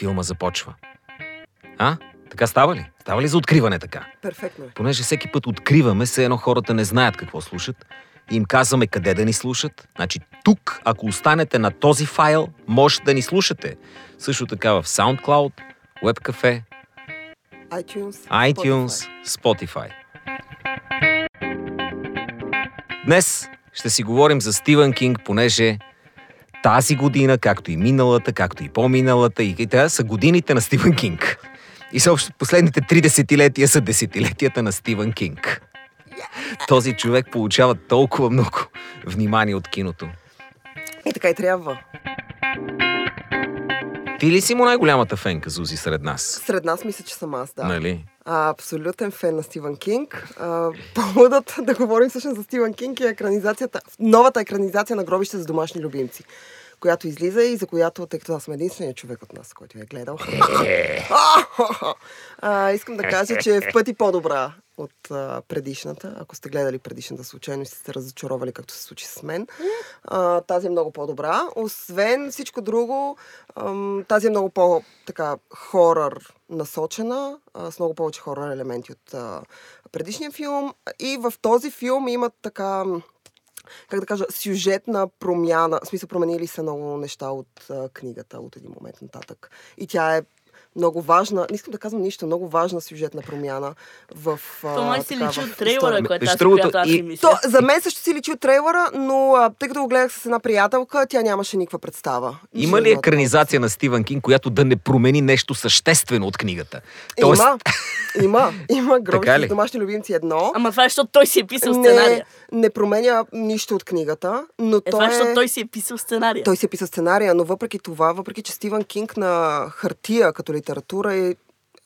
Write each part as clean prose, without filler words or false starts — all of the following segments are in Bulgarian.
Филма започва. А? Така става ли? Става ли за откриване така? Перфектно е. Понеже всеки път откриваме, все едно хората не знаят какво слушат. И им казваме къде да ни слушат. Значи тук, ако останете на този файл, можете да ни слушате. Също така в SoundCloud, WebCafe, iTunes, Spotify. Днес ще си говорим за Стивън Кинг, понеже тази година, както и миналата, както и по-миналата, и тя са годините на Стивън Кинг. И съобщо последните 3 десетилетия са десетилетията на Стивън Кинг. Този човек получава толкова много внимание от киното. И така и трябва. Ти ли си му най-голямата фенка, Зузи, сред нас? Сред нас мисля, че съм аз, да. Нали? Абсолютен фен на Стивън Кинг. Поводът да говорим всъщност за Стивън Кинг е новата екранизация на Гробище за домашни любимци, която излиза и за която, тъй като аз съм единственият човек от нас, който я е гледал. Искам да кажа, че е в пъти по-добра от предишната. Ако сте гледали предишната случайно и сте се разочаровали, както се случи с мен, тази е много по-добра. Освен всичко друго, тази е много по-така хорър насочена, с много повече хорър елементи от предишния филм. И в този филм имат така, как да кажа, сюжетна промяна. В смисъл, променили са много неща от книгата от един момент нататък. И тя е много важна, не искам да казвам нищо, много важна сюжетна промяна в това май си личи от трейлъра, която аз си мисля. За мен също си личи от трейлъра, но тъй като го гледах с една приятелка, тя нямаше никаква представа. Има ли екранизация на Стивън Кинг, която да не промени нещо съществено от книгата? Тоест... Има Гробище за домашни любимци едно. Ама това е, защото той си е писал сценария. Не променя нищо от книгата, но това е... защото той си е писал сценария. Той си е писал сценария, но въпреки това, въпреки че Стивън Кинг на хартия, като литература и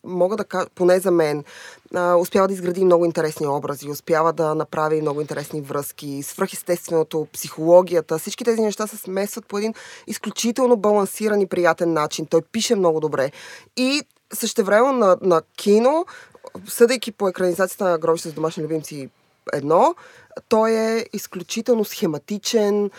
мога да кажа, поне за мен, успява да изгради много интересни образи, успява да направи много интересни връзки, свръхестественото, психологията, всички тези неща се смесват по един изключително балансиран и приятен начин. Той пише много добре. И същевременно на кино, съдейки по екранизацията на Гробище за домашни любимци едно, той е изключително схематичен.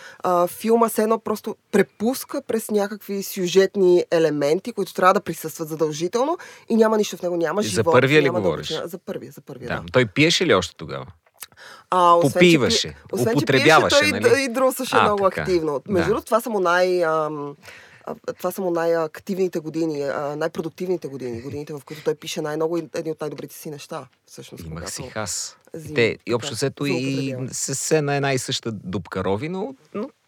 Филма се едно просто препуска през някакви сюжетни елементи, които трябва да присъстват задължително и няма нищо в него, няма живот. За първия ли говориш? За първия, да. Той пиеше ли още тогава? Попиваше, употребяваше, нали? Той и дросаше много активно. Между другото, това са му най-активните години, най-продуктивните години, годините, в които той пише най-много и едни от най-добрите си неща. Всъщност, имах си хас. Те, и общо сето и се на една и съща дупка рови, но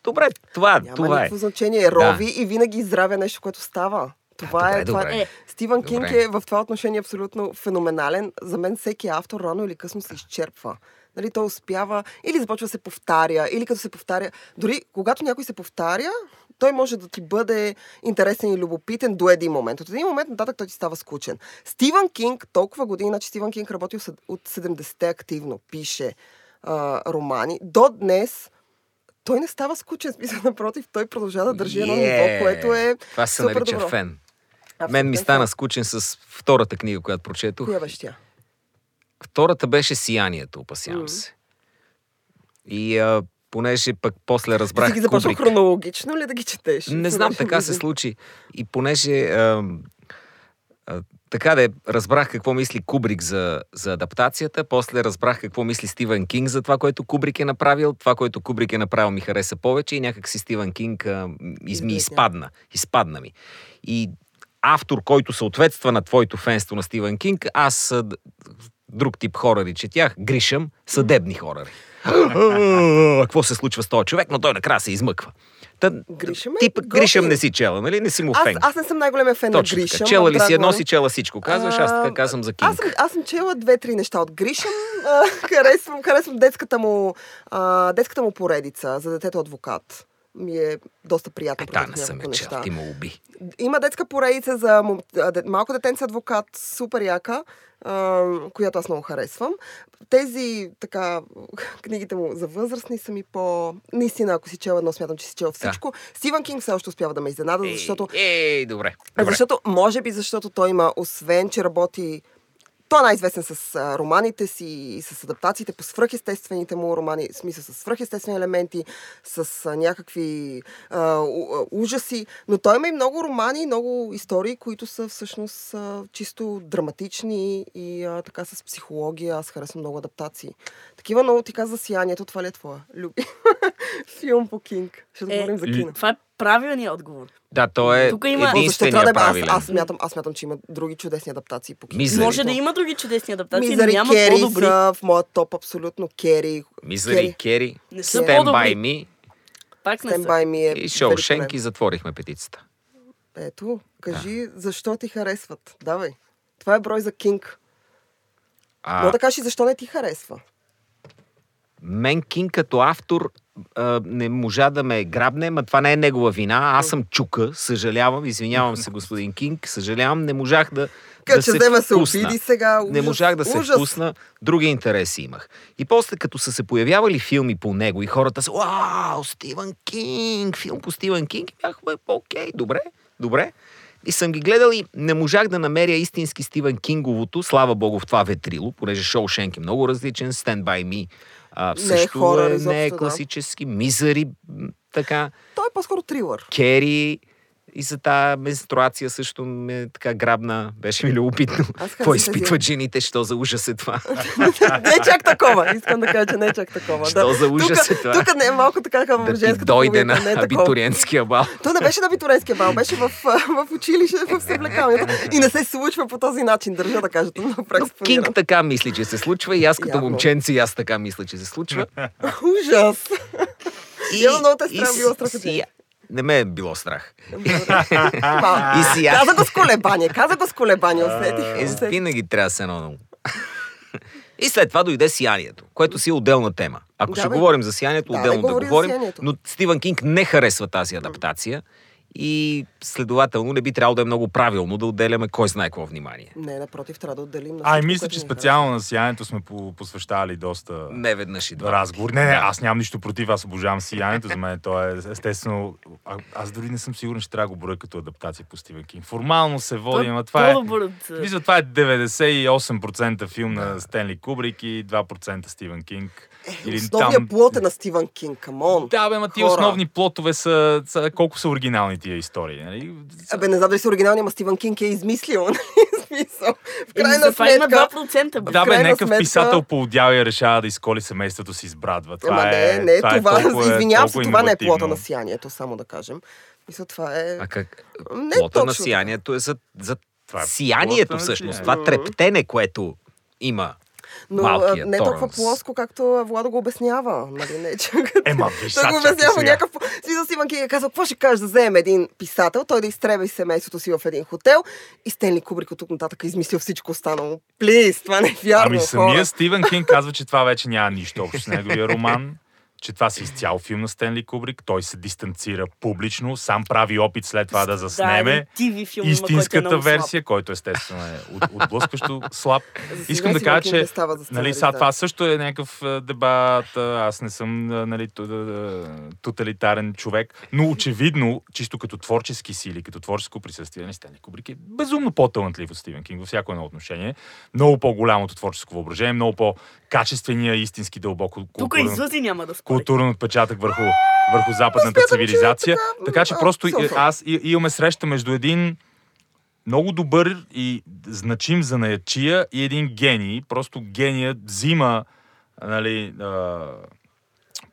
добре, това е. Няма никакво значение. Рови и винаги здраве нещо, което става. Това е. Стивън Кинг е в това отношение абсолютно феноменален. За мен всеки автор рано или късно се изчерпва. Нали, той успява или започва да се повтаря, или като се повтаря. Дори когато някой се повтаря, той може да ти бъде интересен и любопитен до един момент. От един момент нататък той ти става скучен. Стивън Кинг, толкова години, иначе Стивън Кинг работи от 70-те активно, пише романи. До днес той не става скучен, смисъл, напротив, той продължава да държи едно ниво, което е това се нарича добро. Фен. Мен ми стана скучен с втората книга, която прочетох. Коя беше тя? Втората беше Сиянието, опасявам се. И понеже пък после разбрах Кубрик. Ти ги започва хронологично ли да ги четеш? Не знам, така се случи. И понеже така да разбрах какво мисли Кубрик за адаптацията, после разбрах какво мисли Стивън Кинг за това, което Кубрик е направил. Това, което Кубрик е направил, ми хареса повече и някак си Стивън Кинг ми изпадна. Изпадна ми. И автор, който съответства на твоето фенство на Стивън Кинг, аз друг тип хорари четях, гришам, съдебни хорари. Какво се случва с този човек, но той накрая се измъква. Гришам не си чела, нали? Не си му фен. Аз не съм най-големия фен на Гришам. Чела ли си едно, си чела всичко. Казваш, аз така казвам за Кинг. Аз съм чела 2-3 неща от Гришам. Харесвам детската му поредица за детето адвокат. Ми е доста приятно. Та не съм чел, ти му уби. Има детска поредица за малко детенце адвокат, супер яка, която аз много харесвам. Тези, така, книгите му за възрастни са ми по... Наистина, ако си чела едно, смятам, че си чела всичко. Да. Стивън Кинг все още успява да ме изненада, защото... Добре. Защото, може би, защото той има, освен, че работи Той е най-известен с романите си и с адаптациите по свръхестествените му романи, в смисъл с свръхестествени елементи, с някакви ужаси, но той има и много романи, много истории, които са всъщност чисто драматични и така с психология. Аз харесвам много адаптации. Такива, но ти каза Сиянието, това ли е твоя люби филм по Кинг? Ще говорим за кино. Това е правилният отговор. Да, то е единственият правилен. Аз смятам, че има други чудесни адаптации по Кинг. Мизери. Може да има други чудесни адаптации, но няма по-добри. Мизери, Кери са в моят топ абсолютно. Кери. Мизери, Кери. Не са Stand по-добри. By Me. Пак не Stand by Me е и Шоушенк, и затворихме петицата. Ето, кажи, защо ти харесват? Давай. Това е брой за Кинг. Но да кажеш, защо не ти харесва? Мен Кинг като автор не можа да ме грабне, но това не е негова вина. Аз съм чука, съжалявам, извинявам се, господин Кинг, съжалявам, не можах да се впусна. Не можах да се впусна, други интереси имах. И после, като са се появявали филми по него и хората са, вау, Стивън Кинг, филм по Стивън Кинг, и бях, окей, добре. И съм ги гледал и не можах да намеря истински Стивън Кинговото, слава богу, в това ветрило, понеже Шоушенк е много различен, Stand by Me също не е класически, Мизери, така. Той е по-скоро трилър. Кери и за тая менструация също ме така грабна, беше ми любопитно. Какво изпитват жените, що за ужас е това? Не е чак такова, искам да кажа, че не е чак такова. Що за ужас е това? Тук не е малко така към женската. Да ти дойде на абитуренския бал. То не беше на абитуренския бал, беше в училище, в съблекалнията и не се случва по този начин, държа да кажа. Кинг така мисли, че се случва и аз като момченци, аз така мисля, че се случва. Ужас! Не ме е било страх. Каза го с колебание, усетих. Винаги трябва да се едно. И след това дойде Сиянието, което си е отделна тема. Ако ще говорим за Сиянието, отделно да говорим, но Стивън Кинг не харесва тази адаптация и следователно не би трябвало да е много правилно да отделяме кой знае какво внимание. Не, напротив, трябва да отделим на всичко. Мисля, че специално на Сиянието сме посвещавали доста разговор. Не, аз нямам нищо против, аз обожавам Сиянието. За мен то е естествено. Аз дори не съм сигурен, че трябва да го броя като адаптация по Стивън Кинг. Формално се води, но това е. Мисля, това е 98% филм на Стенли Кубрик и 2% Стивън Кинг. Основният плот е на Стивън Кинг, камон. Да, бе, ма ти основни плотове са колко са оригинални тия истории, нали? Абе, не знам дали са оригинални, ама Стивън Кинг е измислил, нали? Смисъл. В крайна сметка... 2%, бе. Да, бе, някакъв писател по удялия решава да изколи семейството си с брат. Извинявам се, това не е плота на Сиянието, само да кажем. Мисля, това е... А как? Плота на Сиянието е за Сиянието, всъщност. Това трептене, което има. Но не е толкова плоско, както Владо го обяснява. Нали? Не, той го обяснява някакъв... Смисъл, Стивън Кинг е казал, какво ще кажеш да вземем един писател, той да изтреби семейството си в един хотел и Стенли Кубрик от тук нататък измислил всичко останало. Плиз, това не е вярно. Ами самия Стивън Кинг казва, че това вече няма нищо общо с неговия роман, че това си изцял филм на Стенли Кубрик, той се дистанцира публично, сам прави опит след това да заснеме филма, истинската версия, който естествено е отблъскващо слаб. Искам да кажа, че нали, това също е някакъв дебат, аз не съм нали, тоталитарен човек, но очевидно, чисто като творчески сили, като творческо присъствие на Стенли Кубрик е безумно по-талантлив от Стивен Кинг във всяко едно отношение, много по-голямото творческо въображение, много по-качествения, истински дълбоко културен. Тук излъзи няма да културен отпечатък върху западната цивилизация. Така че просто аз имаме среща между един много добър и значим занаятчия и един гений. Просто геният взима нали,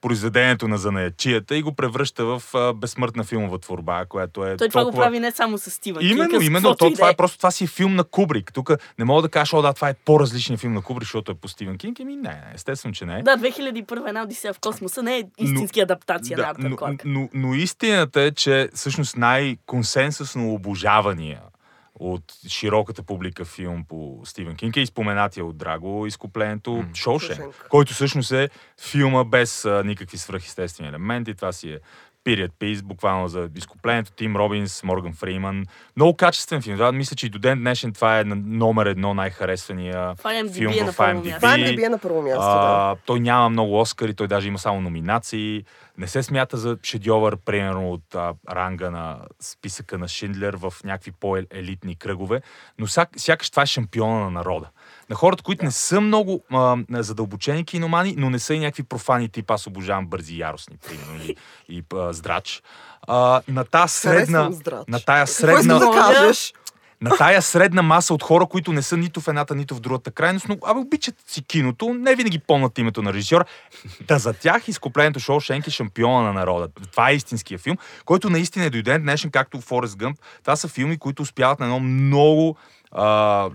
произведението на занаятчията и го превръща в безсмъртна филмова творба, която е. Той това го прави не само с Стивън Кинг. Именно. Това е просто това си е филм на Кубрик. Тук не мога да кажа, това е по-различният филм на Кубрик, защото е по Стивън Кинг. Не, естествено, че не е. Да, 2001 една Одисея в космоса не е истински адаптация на Артър Кларк. Но истината е, че всъщност най-консенсусно обожавания от широката публика филм по Стивен Кинг е изпоменатия от Драго изкуплението Шоушенк, който всъщност е филма без никакви свръхестествени елементи. Това си е period piece, буквално за изкуплението. Тим Робинс, Морган Фриман. Много качествен филм. Това, мисля, че и до ден днешен това е номер едно най-харесвания филм в IMDb. IMDb е на първо място. Той няма много Оскари, той даже има само номинации. Не се смята за шедьовър, примерно от ранга на списъка на Шиндлер в някакви по-елитни кръгове, но сякаш това е шампиона на народа. на хората, които не са много задълбочени киномани, но не са и някакви профани тип аз обожавам бързи и яростни, примерно, и здрач. На тая средна маса от хора, които не са нито в едната, нито в другата крайност, но обичат си киното, не винаги помнят името на режисьора. Та за тях изкуплението Шоушенк е шампиона на народа. Това е истинския филм, който наистина е до ден днешен, както Форест Гъмп. Това са филми, които успяват на едно много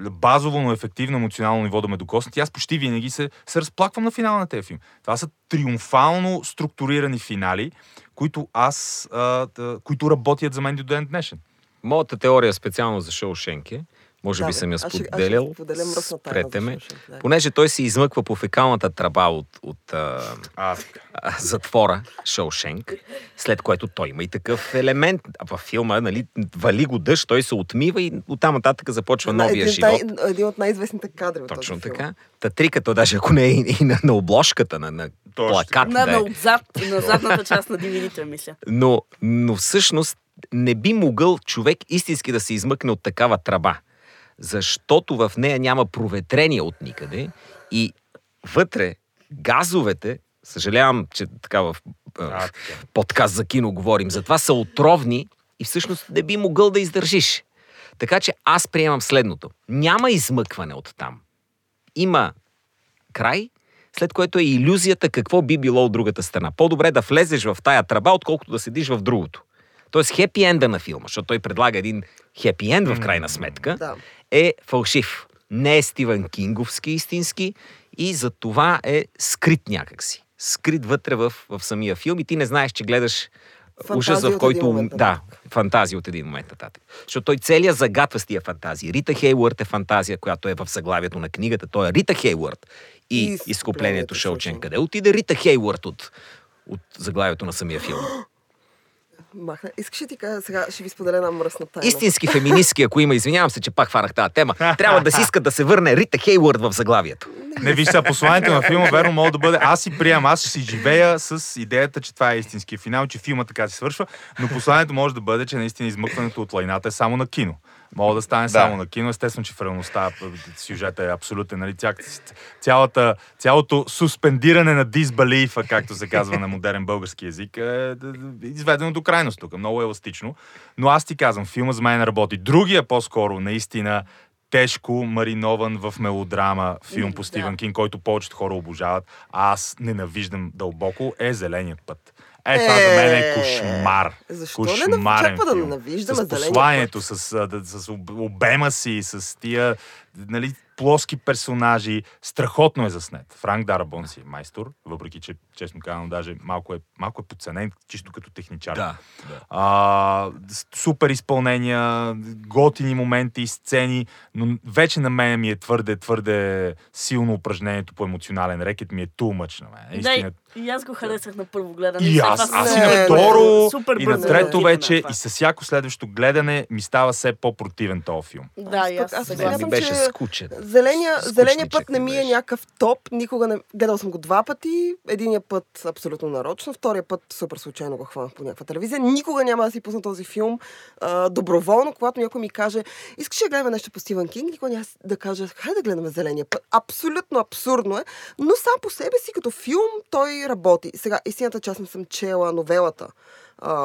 базово, но ефективно емоционално ниво да ме докоснат. И аз почти винаги се разплаквам на финала на тези филм. Това са триумфално структурирани финали, които които работят за мен до ден днешен. Моята теория специално за Шоушенк е, може би съм я споделял, спретеме, понеже той се измъква по фекалната тръба от затвора Шоушенк, след което той има и такъв елемент. А във филма, нали, вали го дъжд, той се отмива и оттам нататък започва новия живот. Един от най-известните кадри. Точно така. Татриката, даже ако не е и на обложката, на плаката. На задната част на дивидите, мисля. Но всъщност не би могъл човек истински да се измъкне от такава тръба, защото в нея няма проветрение от никъде и вътре газовете, съжалявам, че така в подкаст за кино говорим, затова са отровни и всъщност не би могъл да издържиш. Така че аз приемам следното. Няма измъкване от там. Има край, след което е илюзията какво би било от другата страна. По-добре да влезеш в тая тръба, отколкото да седиш в другото. Тоест, хепи енда на филма, защото той предлага един хепи енд в крайна сметка, е фалшив. Не е Стивън Кинговски истински и за това е скрит някакси. Скрит вътре в самия филм и ти не знаеш, че гледаш ужаса, в който... Момент, да, фантазия от един момент нататък. Защото той целият загатва с тия фантазии. Рита Хейуърд е фантазия, която е в заглавието на книгата. Той е Рита Хейуърд и изкуплението Шоушенк. Къде отиде Рита Хейуърд от заглавието на самия филм? Махна. Искаш ли ти кажа, сега ще ви споделя една мръсна тайна. Истински феминистки, ако има, извинявам се, че пак хванах тази тема, трябва да си иска да се върне Рита Хейуърд в заглавието. Не, виж сега, посланието на филма, верно, мога да бъде. Аз си приемам, аз ще си живея с идеята, че това е истинския финал, че филма така се свършва, но посланието може да бъде, че наистина измъкването от лайната е само на кино. Мога да стане само на кино. Естествено, че в реалността сюжета е абсолютен. Нали? Цялото суспендиране на дисбелифа, както се казва на модерен български език, е изведено до крайност тук. Много еластично. Но аз ти казвам, филма за мен работи. Другия по-скоро, наистина, тежко маринован в мелодрама филм по Стивън Кинг, който повечето хора обожават, а аз ненавиждам дълбоко, е Зеленият път. Това за мен е кошмар. Защо не навчаква да ненавиждаме Зеления път? С посланието, с обема си, с тия, нали, плоски персонажи. Страхотно е заснет. Франк Дарабон си е майстор, въпреки че, честно казано, даже малко е подценен, чисто като техничар. Супер изпълнения, готини моменти, сцени, но вече на мен ми е твърде силно упражнението по емоционален рекет, ми е тулмъч на мен. Истина... И аз го харесах на първо гледане. И аз и на второ, и на трето вече, и с всяко следващо гледане ми става все по-противен този филм. Да, и аз сега беше скучен. Зеления път не ми е някакъв топ. Никога не... Гледал съм го два пъти. Единия път абсолютно нарочно. Втория път супер случайно го хванах по някаква телевизия. Никога няма да си пусна този филм доброволно, когато някой ми каже: искаш да гледаме нещо по Стивън Кинг, никога няма да кажа: хайде да гледаме Зеления път. Абсолютно абсурдно е, но сам по себе си като филм той работи. Сега, истината част не съм чела новелата,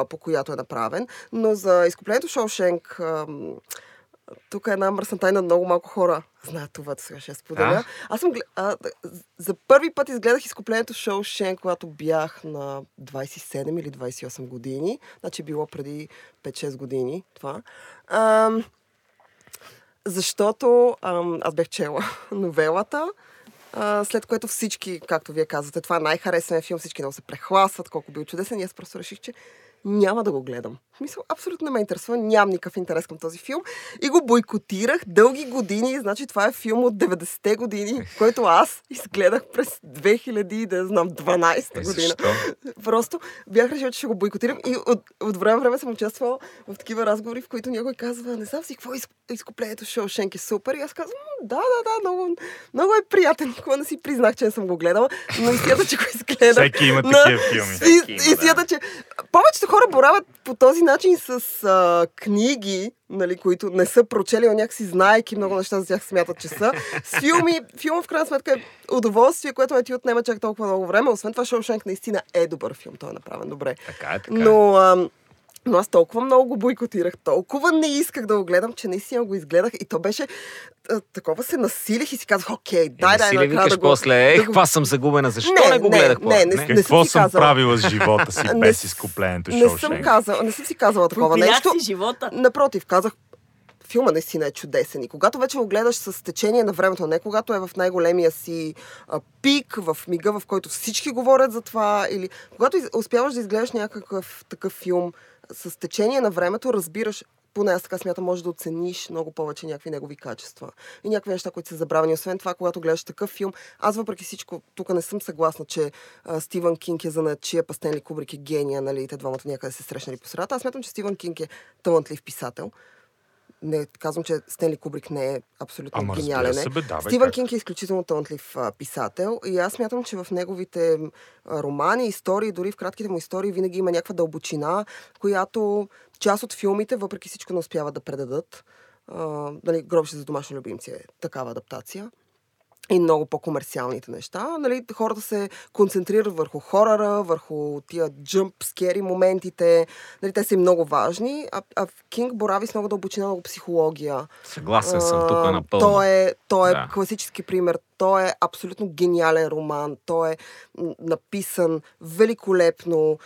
по която е направен, но за изкуплението Шоушенк тук е една мръсна тайна, много малко хора знаят това, сега ще я споделя. Аз съм за първи път изгледах изкуплението Шоушенк, когато бях на 27 или 28 години. Значи било преди 5-6 години това. Защото аз бях чела новелата, след което всички, както вие казвате, това е най-харесен филм, всички много се прехласват, колко бил чудесен, и аз просто реших, че няма да го гледам. Мисля, абсолютно не ме интересува, нямам никакъв интерес към този филм и го бойкотирах дълги години. Значи това е филм от 90-те години, който аз изгледах през 2012 година. Просто бях решила, че ще го бойкотирам и от време на време съм участвала в такива разговори, в които някой казва: не знам си какво е изкуплението Шоушенк е супер, и аз казвам: да, много е приятен. Никога не си признах, че не съм го гледала, но истината, че го изгледах. Всеки има такива филми. Истината, че повечето хора борават по този начин с книги, нали, които не са прочели, но някакси знаеки много неща за тях смятат, че са. С филми, филмът в крайна сметка е удоволствие, което не ти отнема чак толкова много време. Освен това, Шоушенк наистина е добър филм, той е направен добре. Така е, така е. Но аз толкова много го бойкотирах, толкова не исках да го гледам, че наистина го изгледах и то беше такова се насилих и си казах, окей, дай накрая да го... после, каква съм загубена, защо не го гледах? Не, какво съм правила с живота си без изкуплението Шоушенк? Не съм си казала такова нещо. Напротив, казах, филма наистина е чудесен и когато вече го гледаш с течение на времето, не когато е в най-големия си пик, в мига, в който всички говорят за това, или когато успяваш да изгледаш някакъв такъв филм, с течение на времето разбираш, поне аз така смятам, може да оцениш много повече някакви негови качества. И някакви неща, които са забравени. Освен това, когато гледаш такъв филм, аз въпреки всичко, тук не съм съгласна, че Стивън Кинг е занаятчия, пък Стенли Кубрик е гения, нали, те двамата някъде се срещнали по средата. Аз смятам, че Стивън Кинг е талантлив писател. Не казвам, че Стенли Кубрик не е абсолютно гениален. Стивън Кинг е изключително талантлив писател и аз смятам, че в неговите романи, истории, дори в кратките му истории винаги има някаква дълбочина, която част от филмите, въпреки всичко, не успяват да предадат. Нали, Гробище за домашни любимци е такава адаптация. И много по-комерциалните неща. Нали, хората се концентрират върху хорора, върху тия джъмп, скери моментите. Нали, те са и много важни. А Кинг борави с много дълбочина, много психология. Съгласен съм тук напълно. Той е класически пример. Той е абсолютно гениален роман. Той е написан великолепно,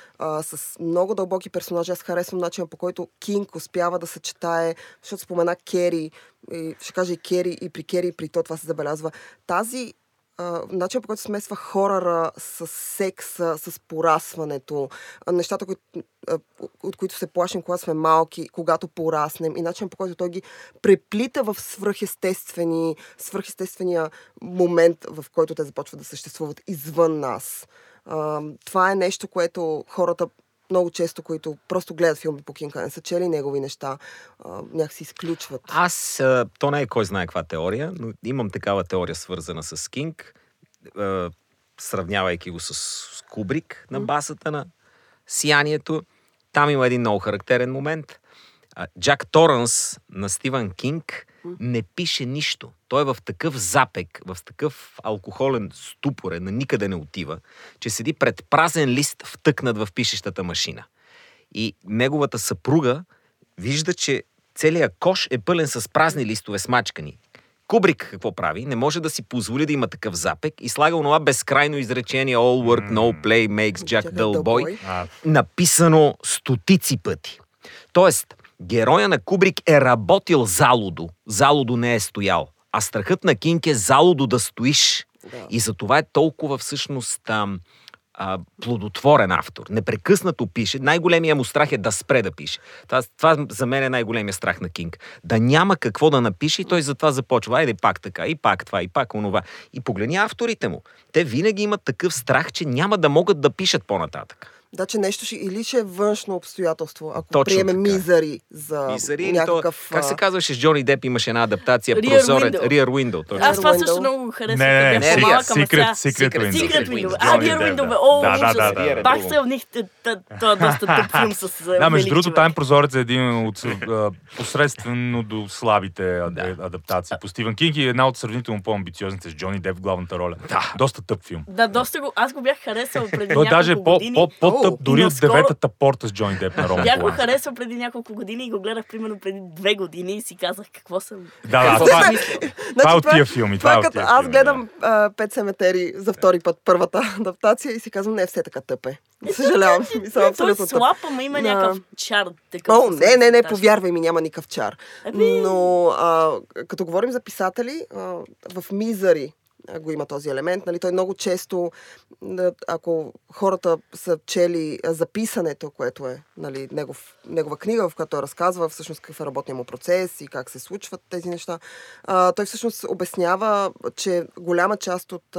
с много дълбоки персонажи. Аз харесвам начина, по който Кинг успява да съчетае, защото спомена Кери, и ще кажа и Кери, и при Кери, и при това се забелязва. Тази начин, по който смесва хорора с секса, с порасването, нещата, от които се плашим, когато сме малки, когато пораснем, и начин, по който той ги преплита в свръхестествения момент, в който те започват да съществуват извън нас. Това е нещо, което хората много често, които просто гледат филми по Кинг, не са чели негови неща, някакси изключват. Аз, то не е кой знае каква теория, но имам такава теория свързана с Кинг, сравнявайки го с Кубрик на басата на Сиянието. Там има един много характерен момент. Джак Торънс на Стивън Кинг не пише нищо. Той е в такъв запек, в такъв алкохолен ступор, на никъде не отива, че седи пред празен лист, втъкнат в пишещата машина. И неговата съпруга вижда, че целият кош е пълен с празни листове, смачкани. Кубрик какво прави? Не може да си позволи да има такъв запек и слага онова безкрайно изречение All work, no play makes Jack dull boy, написано стотици пъти. Тоест, героя на Кубрик е работил залудо. Залудо не е стоял. А страхът на Кинг е залудо да стоиш. Да. И за това е толкова всъщност плодотворен автор. Непрекъснато пише. Най-големия му страх е да спре да пише. Това за мен е най-големия страх на Кинг. Да няма какво да напише и той затова започва. Айде пак така, и пак това, и пак онова. И погледни авторите му. Те винаги имат такъв страх, че няма да могат да пишат по-нататък. Да, че нещо ще е външно обстоятелство, ако точно приеме така. Мизари за Мизари, някакъв... Как се казваше, с Джони Деп имаше една адаптация Прозорец, Rear Window. Точно. Аз това също много го харесвам. Не, Secret Window. Rear Window, ужас. Пак сравних този доста тъп филм с Величевек. Да, между другото, Тайм Прозорец е един от посредствено до слабите адаптации по Стивън Кинг и една от сравнително по-амбициозните с Джони Деп в главната роля. Доста тъп филм. Да, доста го... Аз го бях харесал преди няколко години. Дори от деветата порта с Джони Деп на Ром Полански. Бях го харесал преди няколко години и го гледах примерно преди 2 години и си казах какво съм... Да, това е от тия филми. Аз гледам Пет семетери за втори път първата адаптация и си казвам, не е все така тъпе. Съжалявам. Той слаб, ама има някакъв чар. Не, повярвай ми, няма никакъв чар. Но като говорим за писатели, в Мизари го има този елемент. Нали? Той много често, ако хората са чели записането, което е нали, негова книга, в която разказва всъщност какъв е работния му процес и как се случват тези неща, той всъщност обяснява, че голяма част от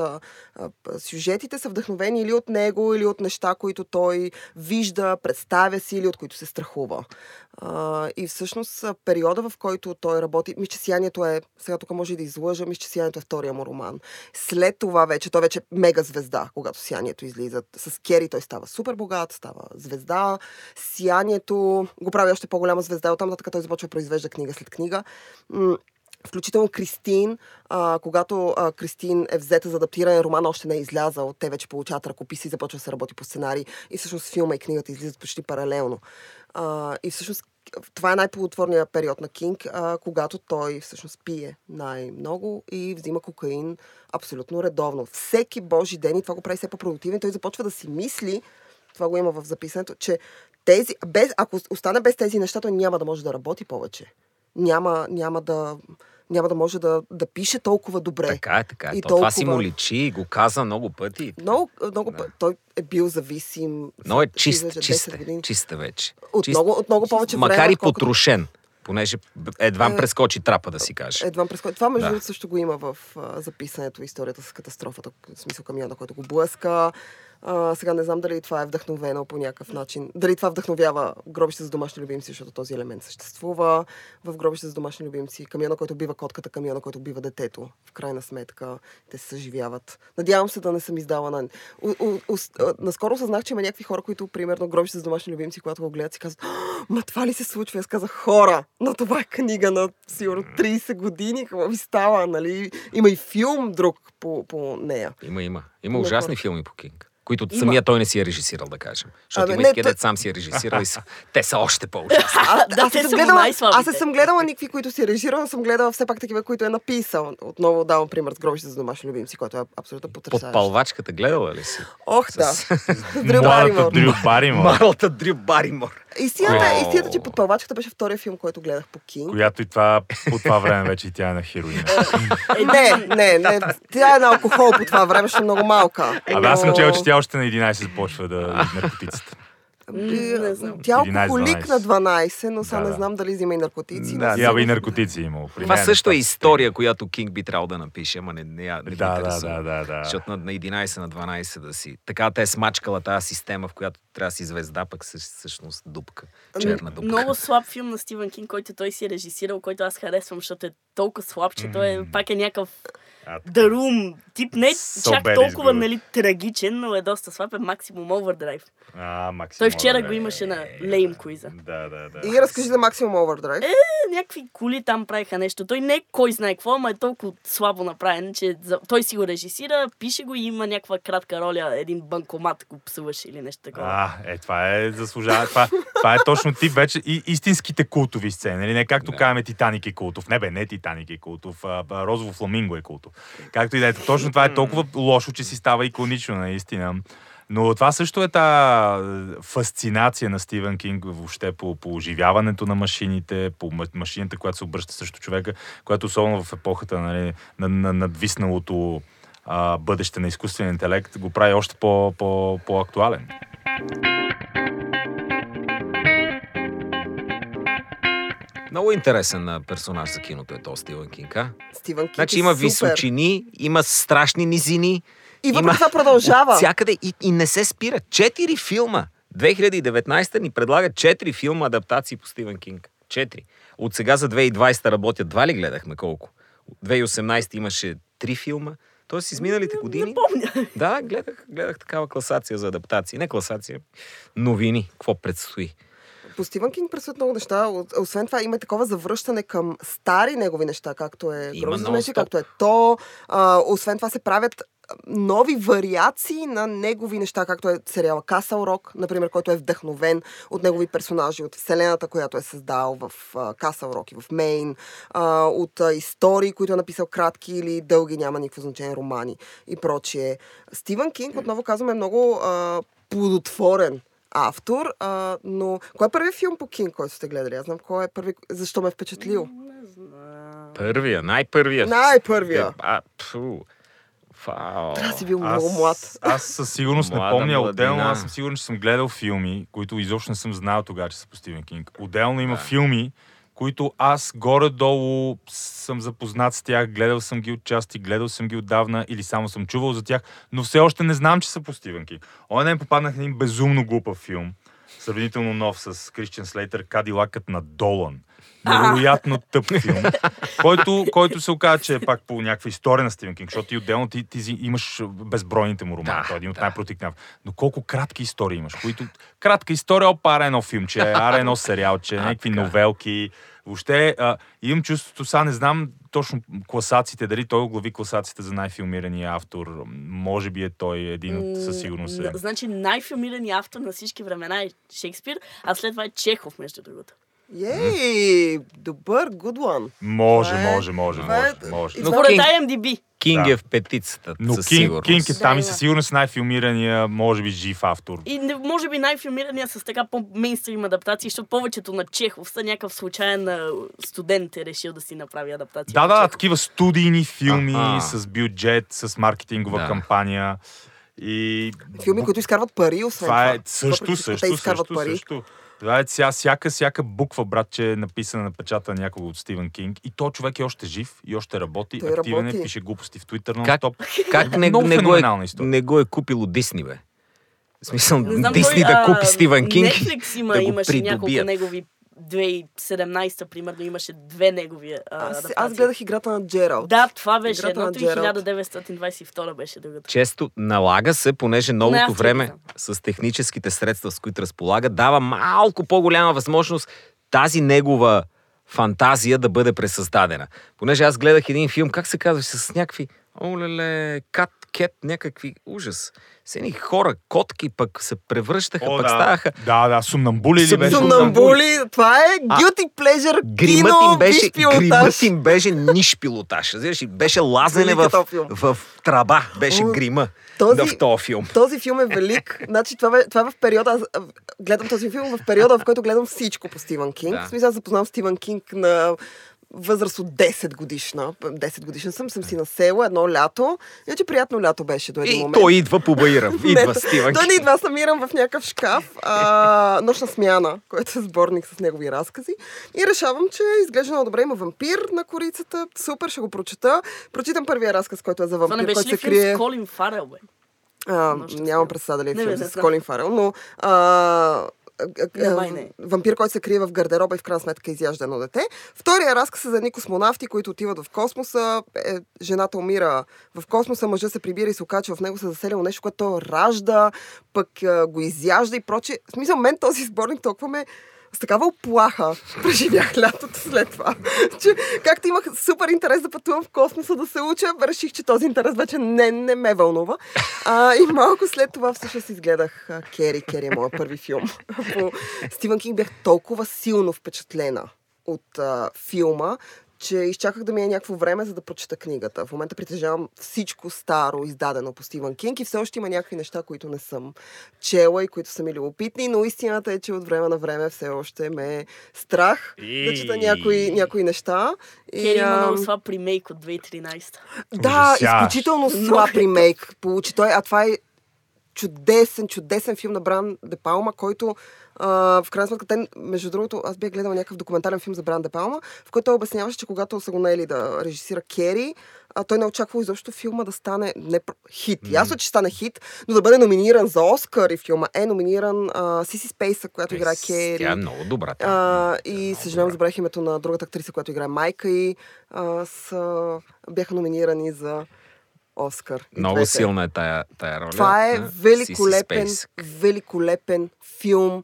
сюжетите са вдъхновени или от него, или от неща, които той вижда, представя си, или от които се страхува. И всъщност периода, в който той работи, мисля, че Сиянието е, сега тук може и да излъжа, мисля, че Сиянието е втория му роман. След това вече, той вече е мега звезда, когато сиянието излиза. С Кери той става супер богат, става звезда. Сиянието го прави още по-голяма звезда, оттам нататък той започва да произвежда книга след книга. Включително Кристин, когато Кристин е взета за адаптиране, романа още не е излязал, те вече получават ръкописи и започва да се работи по сценарий. И всъщност филма и книгата излизат почти паралелно. И всъщност това е най-плодотворният период на Кинг, когато той всъщност пие най-много и взима кокаин абсолютно редовно. Всеки божи ден, и това го прави все по-продуктивен, той започва да си мисли, това го има в записането, че тези, ако остане без тези неща, той няма да може да работи повече. Няма да може да пише толкова добре. Така е. И това си му личи и го каза много пъти. Много пъти. Той е бил зависим. Но е чист вече. От много повече време. Макар и потрошен, понеже едвам прескочи трапа, да си каже. Това между другото също го има в записането, историята с катастрофата, в смисъл камиона, който го блъска. Сега не знам дали това е вдъхновено по някакъв начин. Дали това вдъхновява гробище за домашни любимци, защото този елемент съществува в гробище за домашни любимци. Камиона, който бива котката, камиона, който бива детето. В крайна сметка те се съживяват. Надявам се да не съм издала на... Наскоро съзнах, че има някакви хора, които, примерно, гробище за домашни любимци, когато го гледат, си казват: "Ма това ли се случва?" Аз казах: "Хора, но това е книга на сигурно 30 години, какво ви става, нали?" Има и филм друг по нея. Има ужасни филми по Кинг, които самия той не си е режисирал, да кажем. Защото има такива, сам си е режисирал и те са още по-ужасни. Аз не съм гледала никакви, които си е режисирал, съм гледала все пак такива, които е написал. Отново давам пример с гробище за домашни любимци, който е абсолютно потрясаващ. Подпалвачката гледала ли си? Ох, да. Марлата Дрю Баримор. Истината, че Подпалвачката беше втория филм, който гледах по Кинг. Която и това по това време вече и тя е на хероина. Не. Тя е на алкохол по това време, защото е много малка. Аз съм чел, че тя още на 11 започва да наркотиците. Тя е алкохолик на 12, но сега не знам дали взима и наркотици. Тя и наркотици имало. Това също е история, която Кинг би трябвал да напише, ама не ми интересува. Защото на 11, на 12 да си... Така те е смачкала тази система, в която трябва да си звезда, пък всъщност дупка. Черна дупка. Много слаб филм на Стивън Кинг, който той си е режисирал, който аз харесвам, защото е толкова слаб, че той е пак е някакъв The Room тип, не чак толкова трагичен, но е доста слаб, е Maximum Overdrive. Той вчера го имаше на Lame Quiz-а. Да. И разкажи за Maximum Overdrive. Някакви коли там правиха нещо. Той не кой знае какво, ама е толкова слабо направен, че той си го режисира, пише го и има някаква кратка роля, един банкомат го псуваш или нещо такова. Това е заслужава. Това е точно тип вече и истинските култови сцени. Не както казваме Титаник е култов. Не Титаник е култов. Розово фламинго е култов. Както и да е, точно това е толкова лошо, че си става иконично, наистина. Но това също е тази фасцинация на Стивън Кинг въобще по оживяването на машините, по машината, която се обръща срещу човека, която особено в епохата на надвисналото бъдеще на изкуствен интелект го прави още по-актуален. Много интересен персонаж за киното е то Стивън Кинг, а? Стивън Кинг значи има височини, има страшни низини. И въпреки това продължава. Всякъде и не се спира. 4 филма. 2019 ни предлага 4 филма адаптации по Стивън Кинг. 4. От сега за 2020 работят. Два ли гледахме колко? От 2018 имаше 3 филма. Тоест изминалите години... Не помня. Да, гледах такава класация за адаптации. Не класация, новини. Какво предстои? По Стивън Кинг предстоят много неща. Освен това има такова завръщане към стари негови неща, както е Гробище, както е то. Освен това се правят нови вариации на негови неща, както е сериала Castle Rock, например, който е вдъхновен от негови персонажи, от вселената, която е създал в Castle Rock и в Мейн, от истории, които е написал кратки или дълги, няма никакво значение, романи и прочие. Стивън Кинг, отново казваме, е много плодотворен автор, но... Кой е първият филм по Кинг, който сте гледали? Аз знам кой е първи... Защо ме е впечатлил? Не знам. Най-първия. Вау. Трябва да си бил много млад. Аз със сигурност не помня отделно. Аз съм сигурен, че съм гледал филми, които изобщо не съм знал тогава, че са по Стивен Кинг. Отделно има филми, които аз горе-долу съм запознат с тях, гледал съм ги отчасти, гледал съм ги отдавна или само съм чувал за тях, но все още не знам, че са по Стивен Кинг. Оня ден попаднах на един безумно глупав филм, сравнително нов с Кристиан Слейтър, Кадилакът на Долан. Невероятно тъп филм, който се оказа, че е пак по някаква история на Стивен Кинг, защото ти отделно ти имаш безбройните му романи. Той е един от най-протикнав. Но колко кратки истории имаш, които... Кратка история, опа, ара едно филмче, ара едно сериалче, някакви новелки. Въобще имам чувството, сега не знам точно класациите, дали той оглави класациите за най-филмирания автор. Може би е той един от със сигурност е. Значи най-филмирания автор на всички времена е Шекспир, а след това е Чехов, между другото. Ей, добър, good one. Може. Но поред IMDb. Кинг е в петицата, но със сигурност. Кинг е там и със сигурност най-филмирания, може би, жив автор. И може би най-филмирания с така по-мейнстрим адаптации, защото повечето на Чехов са някакъв случайен студент е решил да си направи адаптация. Да, такива студийни филми с бюджет, с маркетингова кампания. И... Филми, които изкарват пари, освен това. Също. Това е всяка буква, брат, че е написана на печата на някого от Стивен Кинг. И то човек е още жив и още работи. Той активен е, пише глупости в Twitter нон-стоп. Как не го е купило Дисни, бе? В смисъл, Дисни да купи Стивен Кинг. Netflix имаше няколко негови 2017-та, примерно, имаше две негови адаптации. Аз гледах Играта на Джералд. Да, това беше. Едното и 1922 беше другата. Често налага се, понеже новото време с техническите средства, с които разполага, дава малко по-голяма възможност тази негова фантазия да бъде пресъздадена. Понеже аз гледах един филм, как се казва, с някакви кат, някакви ужас. Сени хора, котки пък се превръщаха, ставаха. Да, сумнамбули ли беше? Сумнамбули, това е guilty pleasure кино, виж пилотаж. Гримът им беше ниш пилотаж. Беше лазене в тръба, беше грима в този филм. Този филм е велик. Значи това е в периода, аз гледам този филм в периода, в който гледам всичко по Стивен Кинг. В смисъл, аз запознавам Стивен Кинг на възраст от 10 годишна. 10 годишна съм си на село, едно лято. Иначе приятно лято беше до един момент. И той идва по Баира. Идва Стивен. Той не идва, аз намирам в някакъв шкаф. Нощна смяна, който е сборник с негови разкази. И решавам, че изглежда много добре. Има вампир на корицата. Супер, ще го прочета. Прочитам първия разказ, който е за вампир, който се крие. Колин Фарел, бе? Нямам представа дали е филм с Колин Фарел, но... вампир, който се крие в гардероба и в крайна сметка изяжда едно дете. Втория разказ е за едни космонавти, които отиват в космоса. Жената умира в космоса, мъжа се прибира и се окачва в него, се заселило нещо, което ражда, пък го изяжда и прочее. В смисъл, мен този сборник толкова ме с такава оплаха преживях лятото след това. Че, както имах супер интерес да пътувам в космоса, да се уча, реших, че този интерес вече не ме вълнува. И малко след това всъщност изгледах Кери. Кери е моя първи филм. По Стивен Кинг бях толкова силно впечатлена от филма, че изчаках да ми е някакво време, за да прочета книгата. В момента притежавам всичко старо, издадено по Стивен Кинг и все още има някакви неща, които не съм чела и които са ми любопитни, но истината е, че от време на време все още ме е страх да чета някои неща. Кери има много слаб ремейк от 2013. Да, изключително слаб ремейк получи той, а това е чудесен филм на Бран Де Палма, който в крайна сметка, между другото, аз бях гледала някакъв документален филм за Бран Де Палма, в който той обясняваше, че когато са го наели да режисира Кери, той не очаквал изобщо филма да стане хит. Ясно, че стане хит, но да бъде номиниран за Оскар и филма е номиниран Сиси Спейса, която играе Кери. Тя е много добра. И съжалявам, забравих името на другата актриса, която играе майка и бяха номинирани за Оскар. Много силна е тая роля. Това е великолепен филм.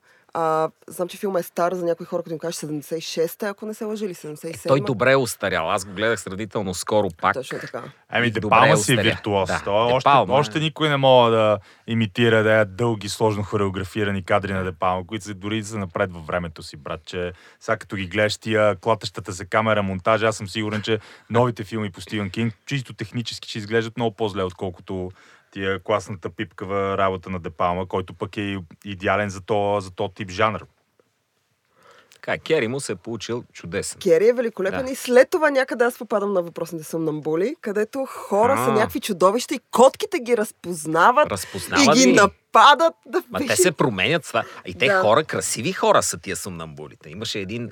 Знам, че филмът е стар за някои хора, като им кажеш 76-та, ако не се лъжи, или 77-та. Той добре е устарял. Аз го гледах сравнително скоро пак. Точно така. Де Палма си е виртуоз. Да, още никой не мога да имитира дълги, сложно хореографирани кадри на Де Палма, които дори са напред във времето си, брат. Че сега като ги гледаш тия клатащата за камера монтажа, аз съм сигурен, че новите филми по Стивен Кинг чисто технически ще изглеждат много по-зле, отколкото тия класната пипкава работа на Де Палма, който пък е идеален за този тип жанр. Така, Кери му се е получил чудесен. Кери е великолепен и след това някъде аз попадам на въпросните сумнамбули, където хора са някакви чудовища и котките ги разпознават и ги нападат. Те се променят това. И те хора, красиви хора са тия сумнамбулите. Имаше един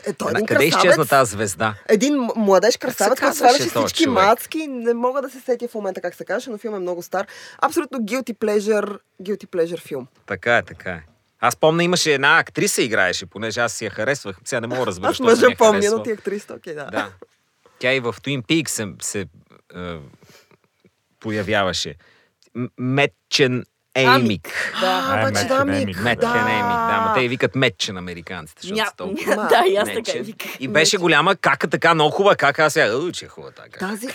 къде изчезна тази звезда? Един младеж красавец, който сваляше всички мацки. Не мога да се сетя в момента как се каже, но филм е много стар. Абсолютно guilty pleasure филм. Така е. Аз помня, имаше една актриса играеше, понеже аз си я харесвах. Сега не мога да разбера, защото не я харесвам. Аз мъжа помня, но ти актриса, да. Тя и в Twin Peaks се появяваше. Метчен Емик. Метчен Емик, да. Ма те я викат Метчен американците, защото са толкова. Да, и аз така викам. И беше голяма кака, така много хубава кака. Аз сега, че е хубава така. Тази,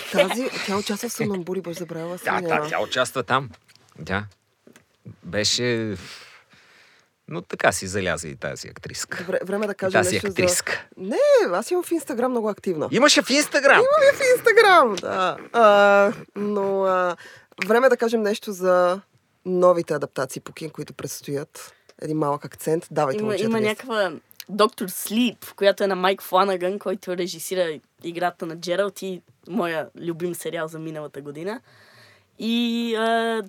тя участва в Сънамбури, бъде забравила си. Да, тя участва там. Тя беше... Но така си заляза и тази актриска. Добре, време да кажа тази нещо актриска. За... Не, аз имам в Инстаграм много активна. Имаше в Инстаграм? Имам и в Инстаграм, да. Но време да кажем нещо за новите адаптации по Кин, които предстоят. Един малък акцент. Давайте му четвърст. Има някаква Доктор Слип, която е на Майк Фланаган, който режисира играта на Джералд и моя любим сериал за миналата година. И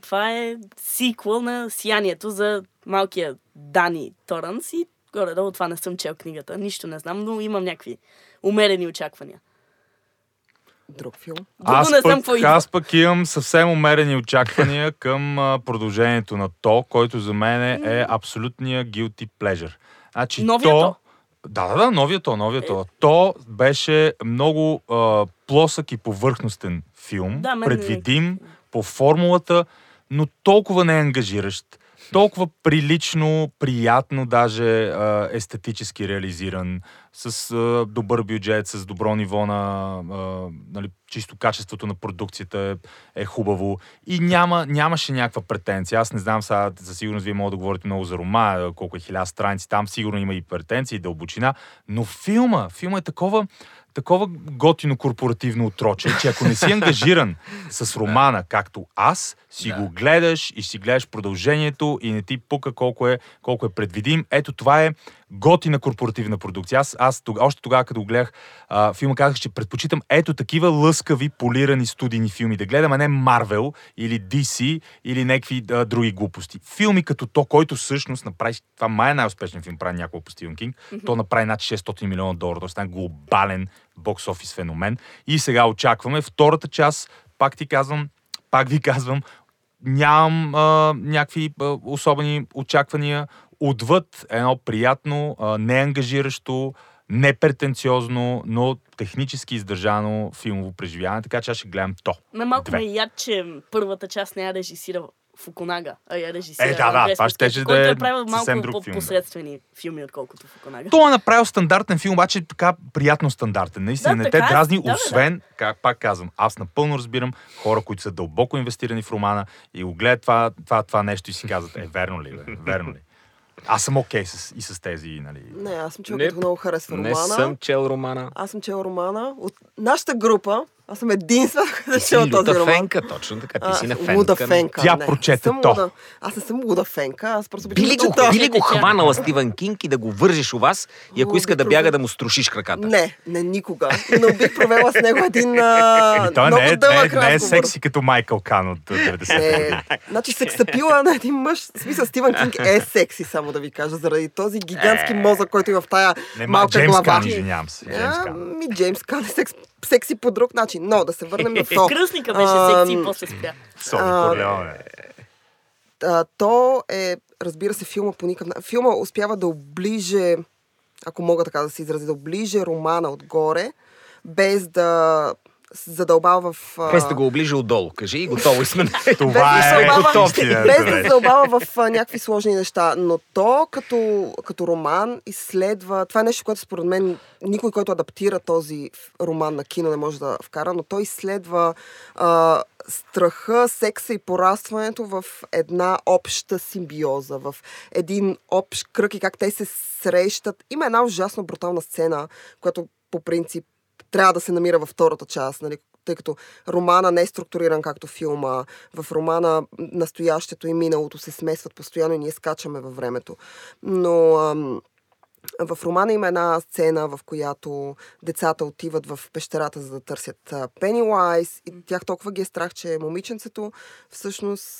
това е сиквел на Сиянието за малкия Дани Торанс и горе-долу това не съм чел книгата. Нищо не знам, но имам някакви умерени очаквания. Друг филм? Аз пък имам съвсем умерени очаквания към продължението на То, който за мен е абсолютния guilty pleasure. Значи, новия То? Да, новия То. То беше много плосък и повърхностен филм, предвидим, по формулата, но толкова не е ангажиращ, толкова прилично, приятно, даже естетически реализиран, с добър бюджет, с добро ниво на чисто качеството на продукцията е хубаво и нямаше някаква претенция. Аз не знам сега, за сигурност вие мога да говорите много за Рома, колко е 1000 страници, там сигурно има и претенции, и дълбочина, но филма е такова готино корпоративно отроче, че ако не си ангажиран с романа, както аз, си го гледаш и си гледаш продължението и не ти пука колко е предвидим. Ето това е готина корпоративна продукция. Още тогава, като гледах филма, казах, че предпочитам ето такива лъскави, полирани студийни филми да гледам, а не Marvel или DC или някакви други глупости. Филми като То, който всъщност направи, това май е най-успешен филм, прави няколко по Стивен Кинг, то направи над $600 милиона, т.е. стана глобален бокс офис феномен. И сега очакваме втората част, пак ви казвам, нямам някакви особени очаквания отвъд едно приятно, неангажиращо, непретенциозно, но технически издържано филмово преживяване, така че аз ще гледам То. Малко ме яд, че първата част не я режисира Фукунага, а я режисира Андрес Мускетти, който е правил малко по-посредствени филми, отколкото Фукунага. Той е направил стандартен филм, обаче така приятно стандартен. Наистина не те дразни, освен, пак казвам, аз напълно разбирам хора, които са дълбоко инвестирани в романа и го гледат това нещо и си казват, верно ли? Аз съм окей и с тези, нали... Не, аз съм чел, като много харесва романа. Аз съм чел романа. От нашата група, аз съм единствена, да чел този роман. Ти си лудофенка, точно така. Ти си на фенка. Тя прочете То. Аз не съм лудофенка. Аз просто били го хванала Стивен Кинг и да го вържеш у вас и ако иска да бяга, да му струшиш краката. Не, никога. Но бих провела с него един много дълъг разговор. Не е секси като Майкъл Кан от 90-те. Значи сексапила на един мъж. В смисъл, Стивен Кинг е секси, само да ви кажа, заради този гигантски мозък, който има в тая малка глава. Джеймс Кан е секси по друг начин, но да се върнем на То. Кръсника беше секси и после спря. То е, разбира се, филма по никакъв начин. Филма успява да оближе, ако мога така да се изрази, да оближе романа отгоре, без да задълбава в... Без да го оближа отдолу, кажи, и готово сме. Без да задълбава в някакви сложни неща. Но То като роман изследва... Това е нещо, което според мен никой, който адаптира този роман на кино, не може да вкара, но той изследва страха, секса и порастването в една обща симбиоза, в един общ кръг и как те се срещат. Има една ужасно брутална сцена, която по принцип трябва да се намира във втората част, нали? Тъй като романа не е структуриран както филма. В романа настоящето и миналото се смесват постоянно и ние скачаме във времето. Но в романа има една сцена, в която децата отиват в пещерата, за да търсят Пенилайз и тях толкова ги е страх, че момиченцето всъщност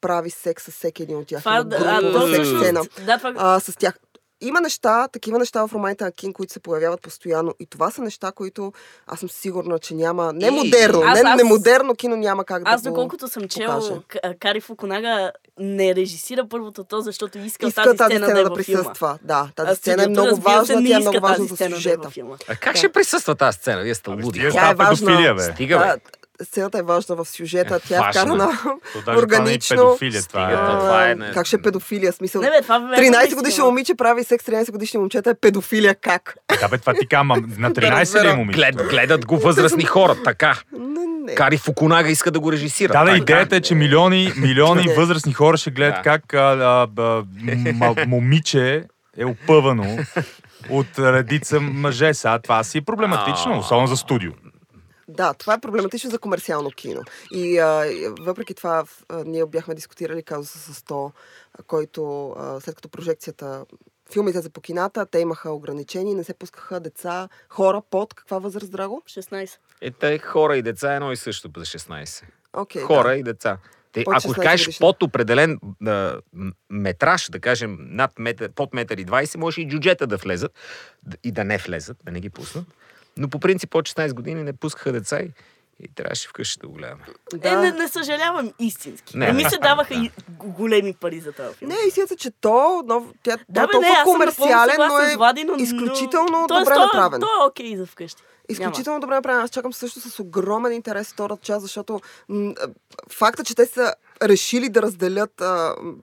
прави секс с всеки един от тях. Това е друга секс сцена. С тях. Има неща, такива неща в романите на Кин, които се появяват постоянно. И това са неща, които аз съм сигурна, че няма... Немодерно кино няма как да го покаже. Аз доколкото съм чел, Кари Фукунага не режисира първото то, защото иска тази сцена да присъства. Да, тази сцена е много важна, тя е много важна за сюжета. А как ще присъства тази сцена? Вие сте луди. Тя е важна. Сцената е важна в сюжета, тя е вкарана органично. Как ще е педофилия? Смисъл, 13 годишно момиче прави секс, 13 годишни момчета е педофилия, как? Да бе, това ти кажа, на 13 ли е момиче? Гледат го възрастни хора, така. Кари Фукунага иска да го режисира. Да, да, идеята е, че милиони възрастни хора ще гледат как момиче е опъвано от редица мъже. Сега това си е проблематично, особено за студио. Да, това е проблематично за комерциално кино. И въпреки това ние бяхме дискутирали казуса с 100, който след като прожекцията, филмите за покината, те имаха ограничени, не се пускаха деца, хора под каква възраст, Драго? 16. Те хора и деца едно и също за 16. Okay, хора и деца. Ако кажеш под определен метраж, да кажем под 1,20 метра, може и джуджета да влезат и да не влезат, да не ги пуснат. Но по принцип от 16 години не пускаха деца и трябваше вкъщи да го гледаме. Да. Не съжалявам истински. Не ми се даваха и големи пари за това филм. Не, истинска, че то е толкова комерциален, но е изключително добре направен. То е окей за вкъщи. Изключително добре направен. Аз чакам също с огромен интерес втората част, защото факта, че те са решили да разделят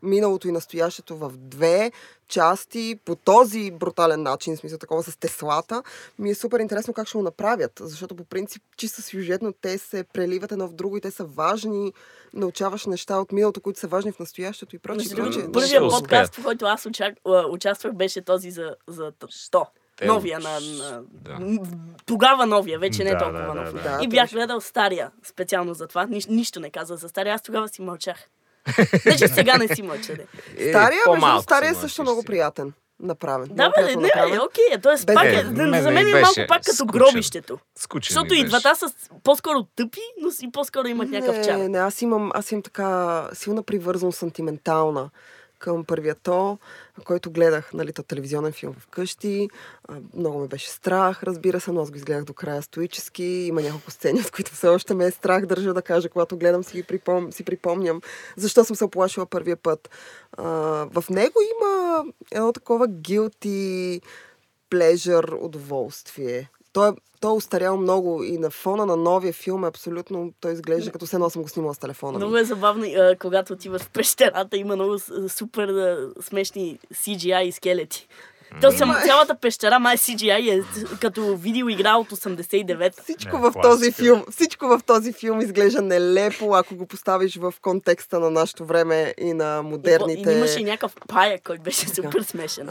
миналото и настоящето в две части по този брутален начин, в смисъл такова с теслата, ми е супер интересно как ще го направят, защото по принцип чисто сюжетно те се преливат едно в друго и те са важни, научаваш неща от миналото, които са важни в настоящето и прочее. Първият подкаст, в който аз участвах, беше този за 100. Новия тогава новия, вече не е толкова нов. И бях гледал стария, специално за това. Нищо не каза за стария, аз тогава си мълчах. Не, че сега не си мълча. Стария е също много приятен. Направен. Да, бе, не, окей. Тоест, за мен е малко пак като гробището. Защото и двата са по-скоро тъпи, но и по-скоро имат някакъв чар. Не, аз имам така силна привързаност, сантиментална към първия то, който гледах, нали, то телевизионен филм вкъщи. Много ме беше страх, разбира се, но аз го изгледах до края стоически. Има няколко сцени, от които все още ме е страх, държа да кажа, когато гледам си припомням защо съм се оплашила първия път. В него има едно такова guilty pleasure удоволствие. Той е устарял много и на фона на новия филм абсолютно той изглежда като все едно съм го снимала с телефона. Много е забавно, когато отиваш в пещерата, има много супер смешни CGI и скелети. Цялата пещера, май CGI е като видеоигра от 89-та. Всичко в този филм изглежда нелепо, ако го поставиш в контекста на нашето време и на модерните... И имаше и някакъв паяк, който беше супер смешен.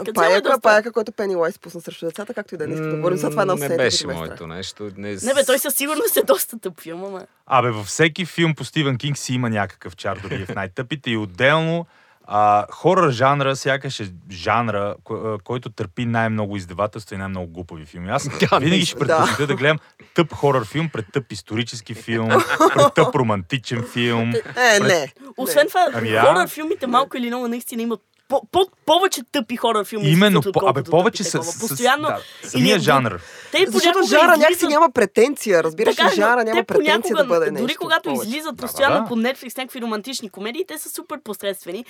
Паяка, който Пенилайс пусна срещу децата, както и да не искам да говорим. За това е не беше моето нещо. Не бе, той със сигурност е доста тъп филм, ама... Абе, във всеки филм по Стивен Кинг си има някакъв чар, дори в най-тъпите и отделно. Хорър жанра, сякаш е жанра, който търпи най-много издевателства и най-много глупави филми. Аз винаги ще предпочитам да гледам тъп хорър филм, пред тъп исторически филм, пред тъп романтичен филм. Освен това, хорър филмите малко или много наистина имат повече тъпи хорър филми. Именно, повече постоянно. Самия жанр. Защото жара някакси няма претенция, разбираш ли, жара няма претенция да бъде нещо. Дори когато излизат постоянно по Netflix някакви романтични комедии, те са супер посредствени,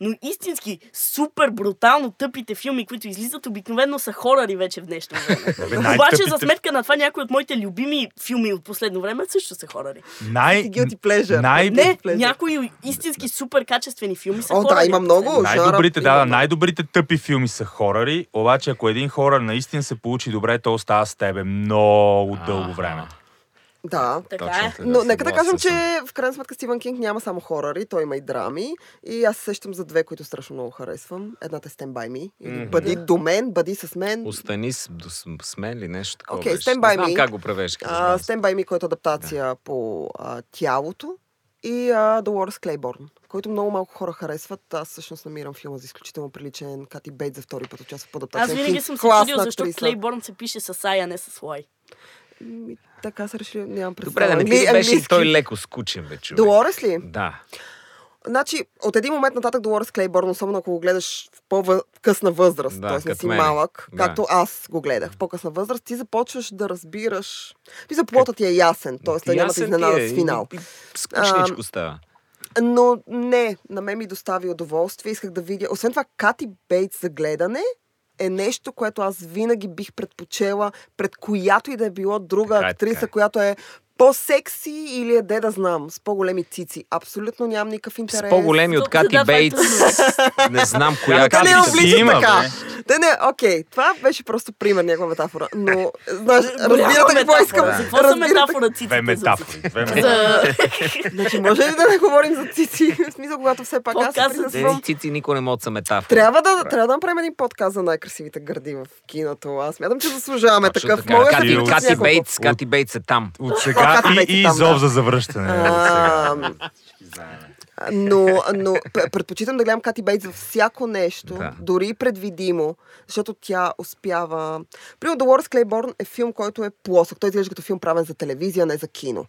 но истински супер брутално тъпите филми, които излизат, обикновено са хоръри вече в днешно време. Обаче за сметка на това някои от моите любими филми от последно време също са хоръри. Някои истински супер качествени филми са хоръри. Много най-добрите тъпи филми са хорари, обаче ако един хорър наистина се получи добре, то остава с тебе много дълго време. Да, така е. Но нека да кажем, че в крайна сметка Стивен Кинг няма само хорари, той има и драми. И аз сещам за две, които страшно много харесвам. Едната е Stand By Me. Бъди до мен, бъди с мен. Остани с мен ли нещо такова. Окей, Stand By Me. Как го превеждаш? Stand By Me, който е адаптация по тялото. И Долорес Клейборн, който много малко хора харесват. Аз всъщност намирам филма за изключително приличен. Кати Бейтс за втори път участва по адаптация. Аз винаги съм се чудил, защото Клейборн се пише с Ай, а не с Лай. Така се решили, нямам представа. Добре, да не беше той леко скучен вече. Долорес ли? Да. Значи, от един момент нататък Долорес Клейборн, особено ако го гледаш в по-късна възраст, да, т.е. не си малък, да, както аз го гледах в по-късна възраст, ти започваш да разбираш... Плотът ти е ясен, т.е. няма да изненада с финал. И скучничко става. Но не, на мен ми достави удоволствие, исках да видя... Освен това, Кати Бейтс за гледане е нещо, което аз винаги бих предпочела, пред която и да е било друга актриса, която е по-секси или е де да знам, с по-големи цици. Абсолютно нямам никакъв интерес. С по-големи от Кати Бейтс. Не знам коя Кати си има. Да, не, окей. Това беше просто пример, някаква метафора. Но, знаеш, разбирате какво искам. Какво са метафора циците? Две метафори. Значи, може ли да не говорим за цици? В смисъл, когато все пак аз се присъствам. Цици никой не може да са метафори. Трябва да направим един подкаст за най-красивите гърди в киното. Аз смятам, че заслужаваме такъв. Кати Бейтс е там. И зов за завръщане. Но предпочитам да гледам Кати Бейтс във всяко нещо, да, дори предвидимо, защото тя успява... Примерно, Долорес Клейборн е филм, който е плосък. Той изглежда като филм правен за телевизия, не за кино.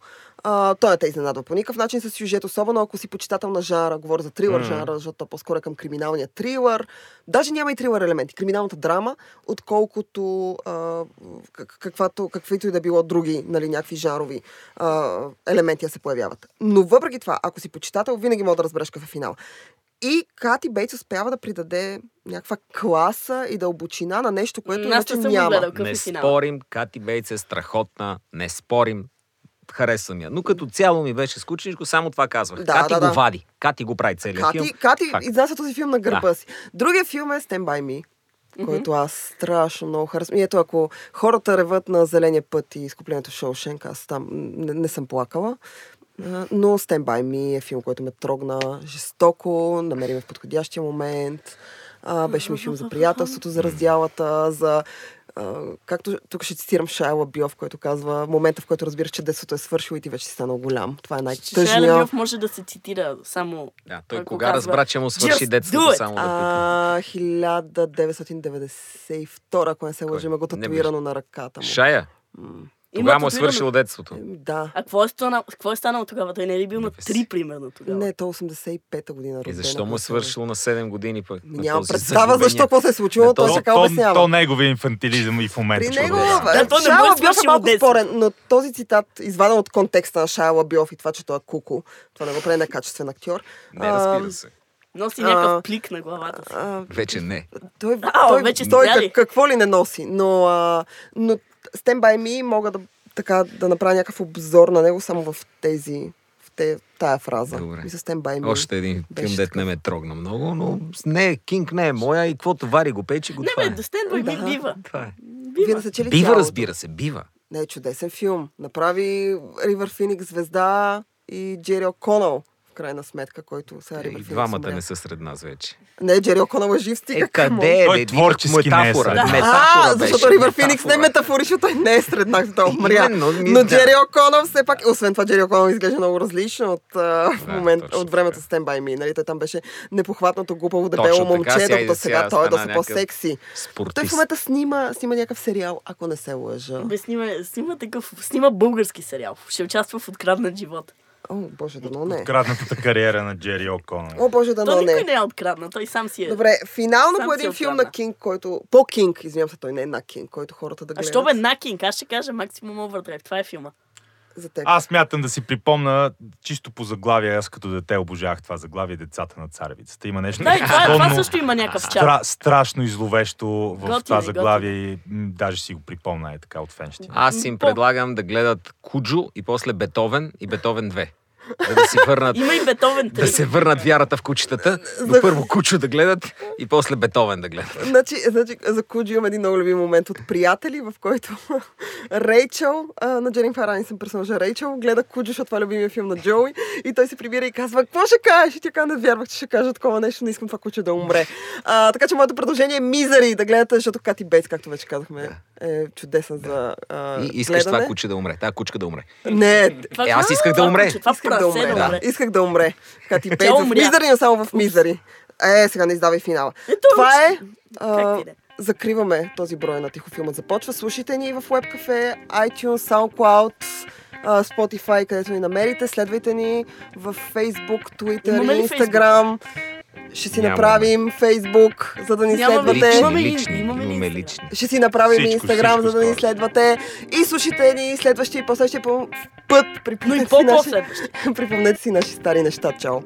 Той не те изненадва по никакъв начин с сюжет, особено ако си почитател на жанра, говоря за трилър жанра, защото по-скоро към криминалния трилър. Даже няма и трилър елементи. Криминалната драма, отколкото каквито и да било други, нали, някакви жанрови елементи да се появяват. Но въпреки това, ако си почитател, винаги мога да разбереш какъв е финал. И Кати Бейтс успява да придаде някаква класа и дълбочина на нещо, което иначе няма. Не спорим, Кати Бейтс е страхотна, не спорим. Харесвам я. Но като цяло ми беше скучничко, само това казвах. Да, Кати го вади. Кати го прави целият филм. Кати изнася този филм на гърба си. Другия филм е Stand By Me, който аз страшно много харесвам. И ето, ако хората реват на Зеления път и изкуплението в Шоушенк, аз там не съм плакала. Но Stand By Me е филм, който ме трогна жестоко, намери ме в подходящия момент. Беше ми филм за приятелството, за раздялата, за... както тук ще цитирам Шайа Лабьов, който казва, момента, в който разбираш, че детството е свършило и ти вече си станал голям. Това е най-тъжния. Шайа Лабьов може да се цитира само... Да, той кога казва, разбра, че му свърши детството, само да питам. 1992, ако не се лъжи, ме го татуирано на ръката му. Шая? Тогава му е свършило детството. Да. А какво е станало тогава? Той не е ли бил на 3 примерно тогава? Не, то 85-та година. И защо му е свършило на 7 години пък? Няма представа защо, какво се е случило, той ще обяснява. То неговия инфантилизъм и в момента. При него, Шайа Лабьов е малко спорен, но този цитат, изваден от контекста на Шайа Лабьов и това, че той е куку, това не го прави некачествен актьор. Не, разбира се. Носи някакъв плик на главата си. Вече не. Той какво ли не носи, но Stand By Me мога да направя някакъв обзор на него само в тая фраза. Добре. И Stand By Me. Още един филм, дет не ме трогна много, но не, Кинг не е моя и каквото вари го печи, го това е. Не, бе, Stand By Me бива. Бива, разбира се, бива. Не, чудесен филм. Направи Ривър Финикс звезда и Джери О'Конъл. Крайна сметка, който сега Ривър Финикс. Двамата не са сред нас вече. Не, Джери О'Конъл е жив, стига. Къде е? Той творчески не е сред нас. Защото Ривър Финикс не е метафорично, той не е сред нас. Но Джери О'Конъл все пак... Освен това, Джери О'Конъл изглежда много различно от времето Stand By Me. Той там беше непохватното глупаво дебело момче, докато сега той е доста по-секси. Той в момента снима някакъв сериал, ако не се лъжа. Снима български сериал. Ще участва в Откраднат живот. О, Боже, дано не. Откраднатата кариера на Джери О'Конъл. О, Боже, дано не. Той никой не е открадна, той сам си е. Добре, финално сам по един филм на Кинг, който... По Кинг, извинявам се, той не е на Кинг, който хората да гледат. А що бе на Кинг? Аз ще кажа Максимум Овердрайв. Това е филма. За теб. Аз мятам да си припомна чисто по заглавие. Аз като дете обожах това заглавие Децата на царевицата. Има нещо... Да, това също има някакъв чар. Страшно изловещо в това заглавие и даже си го припомна е така от фенщина. Аз им предлагам да гледат Куджо и после Бетовен и Бетовен 2. Да си върнат, има и Бетовен 3. Да се върнат вярата в кучетата, но първо Куджо да гледат и после Бетовен да гледат. Значи за Куджо имам един много любим момент от Приятели, в който Рейчел, на Дженнифър Анистън персонажа Рейчел, гледа Куджо, защото това е любимия филм на Джоуи, и той се прибира и казва: "Какво ще кажеш?" И тя казва: "Не вярвах, че ще кажа такова нещо, не искам това куче да умре." Така че моето предложение е Мизери да гледате, защото Кати Бейтс, както вече казахме, е чудесна за гледане. И искаш това куче да умре, тая кучка да умре. Не, аз исках да умре. Исках да умре. Кати Бейтс в Мизери, но само в Мизери. Сега не издавай финала. Това е... Закриваме този брой на Тихофилмът започва. Слушайте ни в WebCafe, iTunes, SoundCloud, Spotify, където ни намерите. Следвайте ни в Facebook, Twitter, Instagram. Ще си направим Facebook, за да ни следвате. Имаме лични. Ще си направим Instagram, за да ни следвате. И слушайте ни следващия и последващия път. Припомнете си наши стари неща. Чао!